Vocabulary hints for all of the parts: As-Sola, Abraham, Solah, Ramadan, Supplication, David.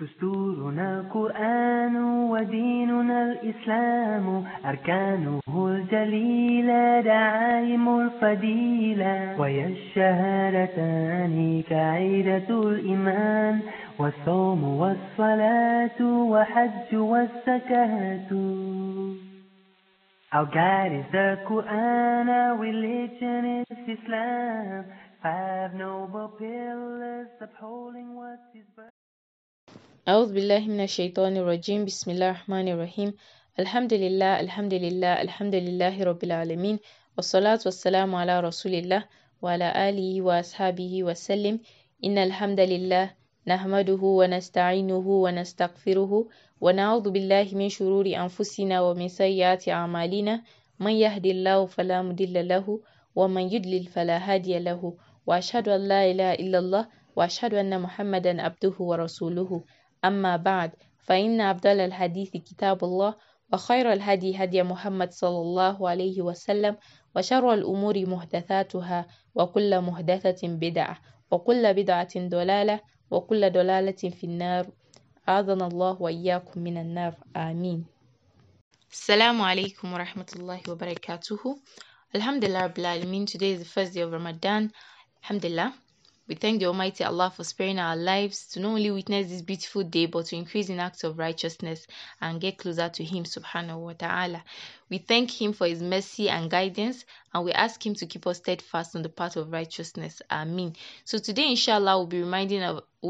دستورنا القرآن وديننا الإسلام أركانه الجليلة دعائم الفضيلة ويا الشهادتان كعيدة الإيمان والصوم والصلاة وحج والزكاة. Our guide is the Quran, our religion is Islam, 5 noble pillars upholding what is birth. أعوذ بالله من الشيطان الرجيم بسم الله الرحمن الرحيم الحمد لله الحمد لله الحمد لله رب العالمين والصلاة والسلام على رسول الله وعلى آله وأصحابه وسلم إن الحمد لله نحمده ونستعينه ونستغفره ونعوذ بالله من شرور أنفسنا ومن سيئات أعمالنا من يهد الله فلا مضل له ومن يضلل فلا هادي له وأشهد أن لا إله إلا الله وأشهد أن محمدا عبده ورسوله أما بعد فإن أفضل الحديث كتاب الله وخير الهدي هدي محمد صلى الله عليه وسلم وشر الأمور محدثاتها وكل محدثة بدعة وكل بدعة ضلالة وكل ضلالة في النار أعاذنا الله وإياكم من النار آمين. السلام عليكم ورحمة الله وبركاته. Alhamdulillah Rabbil Alameen. Today is the first day of Ramadan. Alhamdulillah. We thank the Almighty Allah for sparing our lives to not only witness this beautiful day, but to increase in acts of righteousness and get closer to Him, subhanahu wa ta'ala. We thank Him for His mercy and guidance, and we ask Him to keep us steadfast on the path of righteousness. Ameen. So today, inshallah, we'll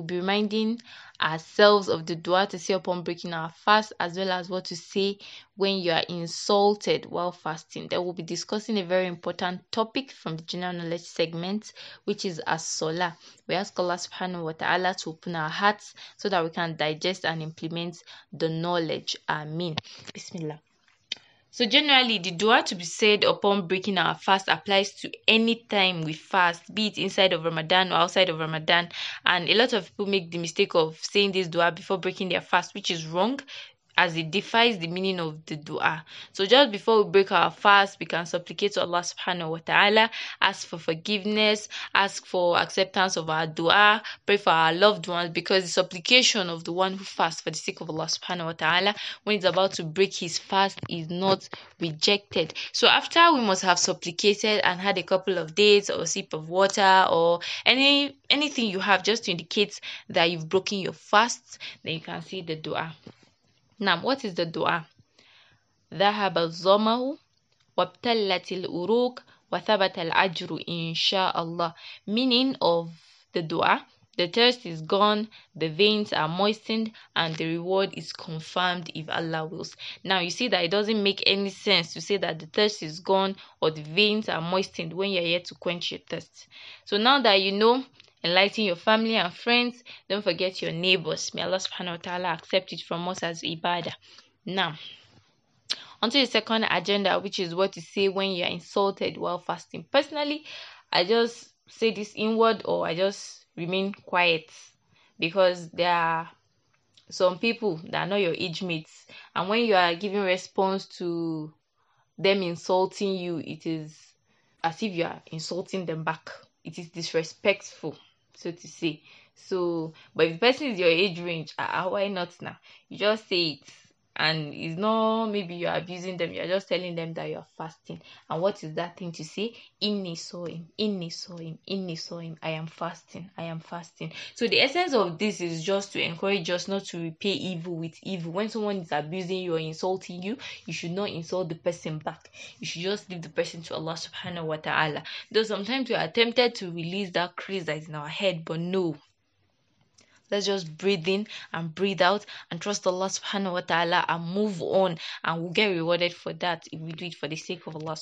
be reminding ourselves of the dua to say upon breaking our fast, as well as what to say when you are insulted while fasting. Then we'll be discussing a very important topic from the general knowledge segment, which is As-Sola. We ask Allah subhanahu wa ta'ala to open our hearts so that we can digest and implement the knowledge. Ameen. Bismillah. So generally, the dua to be said upon breaking our fast applies to any time we fast, be it inside of Ramadan or outside of Ramadan. And a lot of people make the mistake of saying this dua before breaking their fast, which is wrong, as it defies the meaning of the dua. So just before we break our fast, we can supplicate to Allah subhanahu wa ta'ala, ask for forgiveness, ask for acceptance of our dua, pray for our loved ones, because the supplication of the one who fasts for the sake of Allah subhanahu wa ta'ala when he's about to break his fast is not rejected. So after we must have supplicated and had a couple of dates or a sip of water or anything you have just to indicate that you've broken your fast, then you can say the dua. Now, what is the dua? ذهب الظمأ وابتلت العروق وثبت الأجر إن شاء الله. Meaning of the dua: the thirst is gone, the veins are moistened, and the reward is confirmed if Allah wills. Now, you see that it doesn't make any sense to say that the thirst is gone or the veins are moistened when you are yet to quench your thirst. So now that you know, enlighten your family and friends. Don't forget your neighbors. May Allah subhanahu wa ta'ala accept it from us as ibadah. Now, onto the second agenda, which is what to say when you are insulted while fasting. Personally, I just say this inward or I just remain quiet, because there are some people that are not your age mates. And when you are giving response to them insulting you, it is as if you are insulting them back. It is disrespectful, so to say. So, but if the person is your age range, why not now? You just say it, and it's not maybe you're abusing them, you're just telling them that you're fasting. And what is that thing to say? Inni saw him, inni saw him, inni saw him. I am fasting, I am fasting. So the essence of this is just to encourage us not to repay evil with evil. When someone is abusing you or insulting you, you should not insult the person back. You should just leave the person to Allah subhanahu wa ta'ala. Though sometimes we are tempted to release that craze that is in our head, but no. Let's just breathe in and breathe out and trust Allah subhanahu wa ta'ala and move on, and we'll get rewarded for that if we do it for the sake of Allah.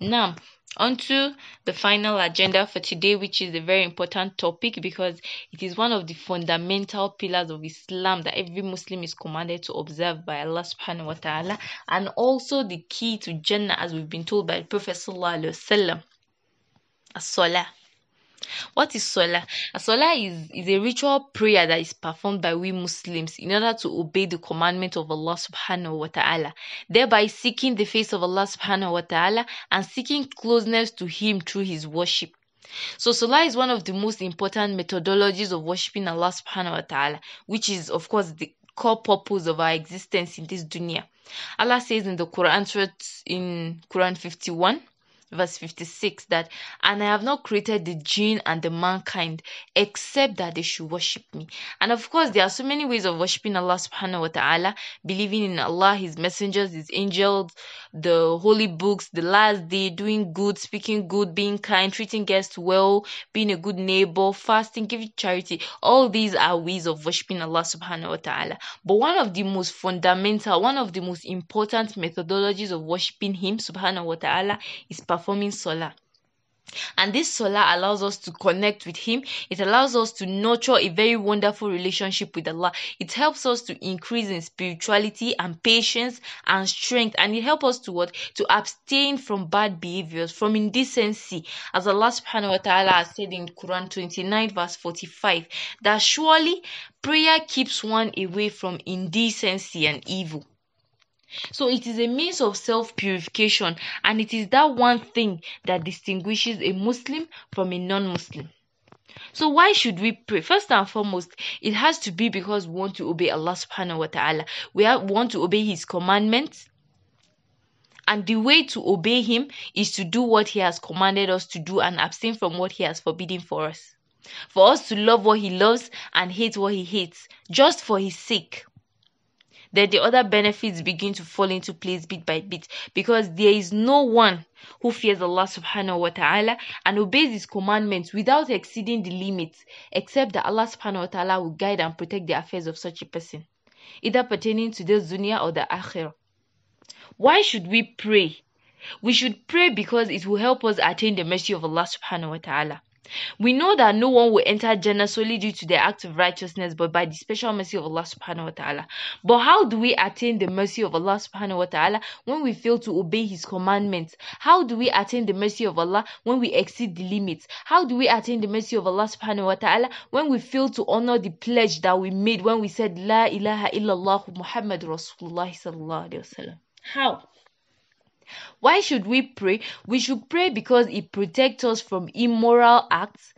Now, on to the final agenda for today, which is a very important topic because it is one of the fundamental pillars of Islam that every Muslim is commanded to observe by Allah subhanahu wa ta'ala, and also the key to Jannah, as we've been told by the Prophet sallallahu alaihi wasallam. As-Sola. What is Solah? Solah is a ritual prayer that is performed by we Muslims in order to obey the commandment of Allah subhanahu wa ta'ala, thereby seeking the face of Allah subhanahu wa ta'ala and seeking closeness to Him through His worship. So Solah is one of the most important methodologies of worshipping Allah subhanahu wa ta'ala, which is of course the core purpose of our existence in this dunya. Allah says in the Quran, in Quran 51 verse 56, that and I have not created the jinn and the mankind except that they should worship me. And of course there are so many ways of worshiping Allah subhanahu wa ta'ala: believing in Allah, his messengers, his angels, the holy books, the last day, doing good, speaking good, being kind, treating guests well, being a good neighbor, fasting, giving charity. All these are ways of worshiping Allah subhanahu wa ta'ala. But one of the most fundamental, one of the most important methodologies of worshiping him subhanahu wa ta'ala is performing Solah. And this Solah allows us to connect with him. It allows us to nurture a very wonderful relationship with Allah. It helps us to increase in spirituality and patience and strength, and it helps us to what? To abstain from bad behaviors, from indecency, as Allah subhanahu wa ta'ala has said in Quran 29 verse 45, that surely prayer keeps one away from indecency and evil. So it is a means of self-purification, and it is that one thing that distinguishes a Muslim from a non-Muslim. So why should we pray? First and foremost, it has to be because we want to obey Allah subhanahu wa ta'ala. We want to obey his commandments. And the way to obey him is to do what he has commanded us to do and abstain from what he has forbidden for us. For us to love what he loves and hate what he hates, just for his sake. Then the other benefits begin to fall into place bit by bit, because there is no one who fears Allah subhanahu wa ta'ala and obeys his commandments without exceeding the limits, except that Allah subhanahu wa ta'ala will guide and protect the affairs of such a person, either pertaining to this dunya or the akhirah. Why should we pray? We should pray because it will help us attain the mercy of Allah subhanahu wa ta'ala. We know that no one will enter Jannah solely due to their act of righteousness, but by the special mercy of Allah subhanahu wa ta'ala. But how do we attain the mercy of Allah subhanahu wa ta'ala when we fail to obey his commandments? How do we attain the mercy of Allah when we exceed the limits? How do we attain the mercy of Allah subhanahu wa ta'ala when we fail to honor the pledge that we made when we said La ilaha illallah Muhammad Rasulullah sallallahu alayhi wa sallam? How? Why should we pray? We should pray because it protects us from immoral acts.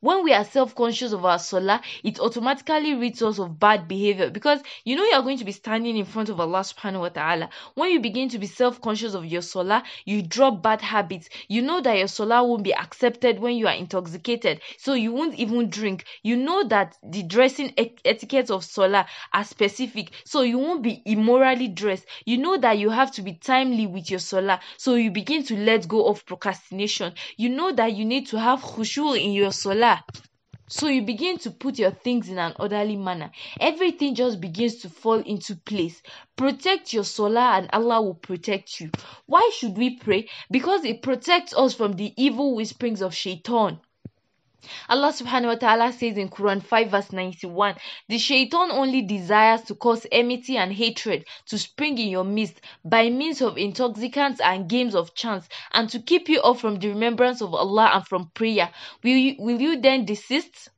When we are self-conscious of our Solah, it automatically rids us of bad behavior, because you know you are going to be standing in front of Allah subhanahu wa ta'ala. When you begin to be self-conscious of your Solah, you drop bad habits. You know that your Solah won't be accepted when you are intoxicated, so you won't even drink. You know that the dressing etiquettes of Solah are specific, so you won't be immorally dressed. You know that you have to be timely with your Solah, so you begin to let go of procrastination. You know that you need to have khushu in your Solah, so you begin to put your things in an orderly manner. Everything just begins to fall into place. Protect your Solah and Allah will protect you. Why should we pray? Because it protects us from the evil whisperings of shaitan. Allah subhanahu wa ta'ala says in Quran 5 verse 91, the shaitan only desires to cause enmity and hatred to spring in your midst by means of intoxicants and games of chance, and to keep you off from the remembrance of Allah and from prayer. Will you then desist?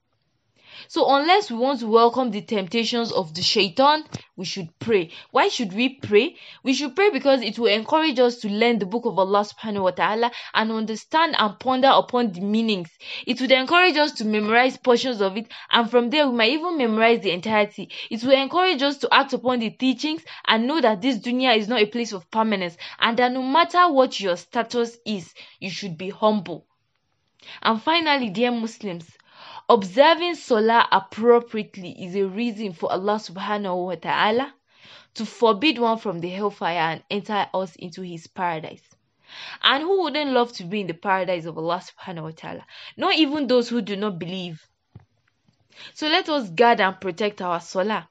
So unless we want to welcome the temptations of the shaitan, we should pray. Why should we pray? We should pray because it will encourage us to learn the book of Allah subhanahu wa ta'ala and understand and ponder upon the meanings. It would encourage us to memorize portions of it, and from there we might even memorize the entirety. It will encourage us to act upon the teachings and know that this dunya is not a place of permanence, and that no matter what your status is, you should be humble. And finally, dear Muslims, observing Solah appropriately is a reason for Allah subhanahu wa ta'ala to forbid one from the hellfire and enter us into his paradise. And who wouldn't love to be in the paradise of Allah subhanahu wa ta'ala? Not even those who do not believe. So let us guard and protect our Solah.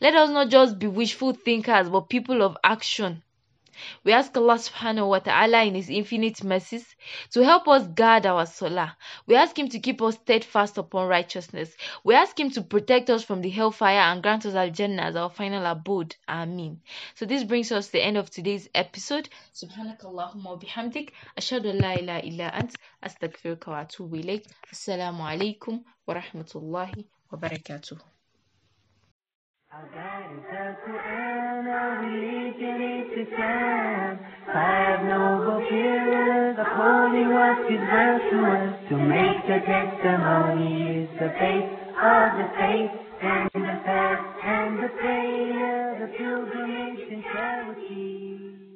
Let us not just be wishful thinkers, but people of action. We ask Allah subhanahu wa ta'ala in his infinite mercies to help us guard our Solah. We ask him to keep us steadfast upon righteousness. We ask him to protect us from the hellfire and grant us al-Jannah as our final abode. Ameen. So this brings us to the end of today's episode. Subhanakallahumma bihamdik. Ashhadu an la ilaha illa ant. Astaghfiruka wa atubu ilayk. Assalamu alaikum wa rahmatullahi wa barakatuh. I have no vocabulary. holy work is virtuous. To make the testimony is the faith of the faith and the fast and the prayer, the pilgrimage and charity.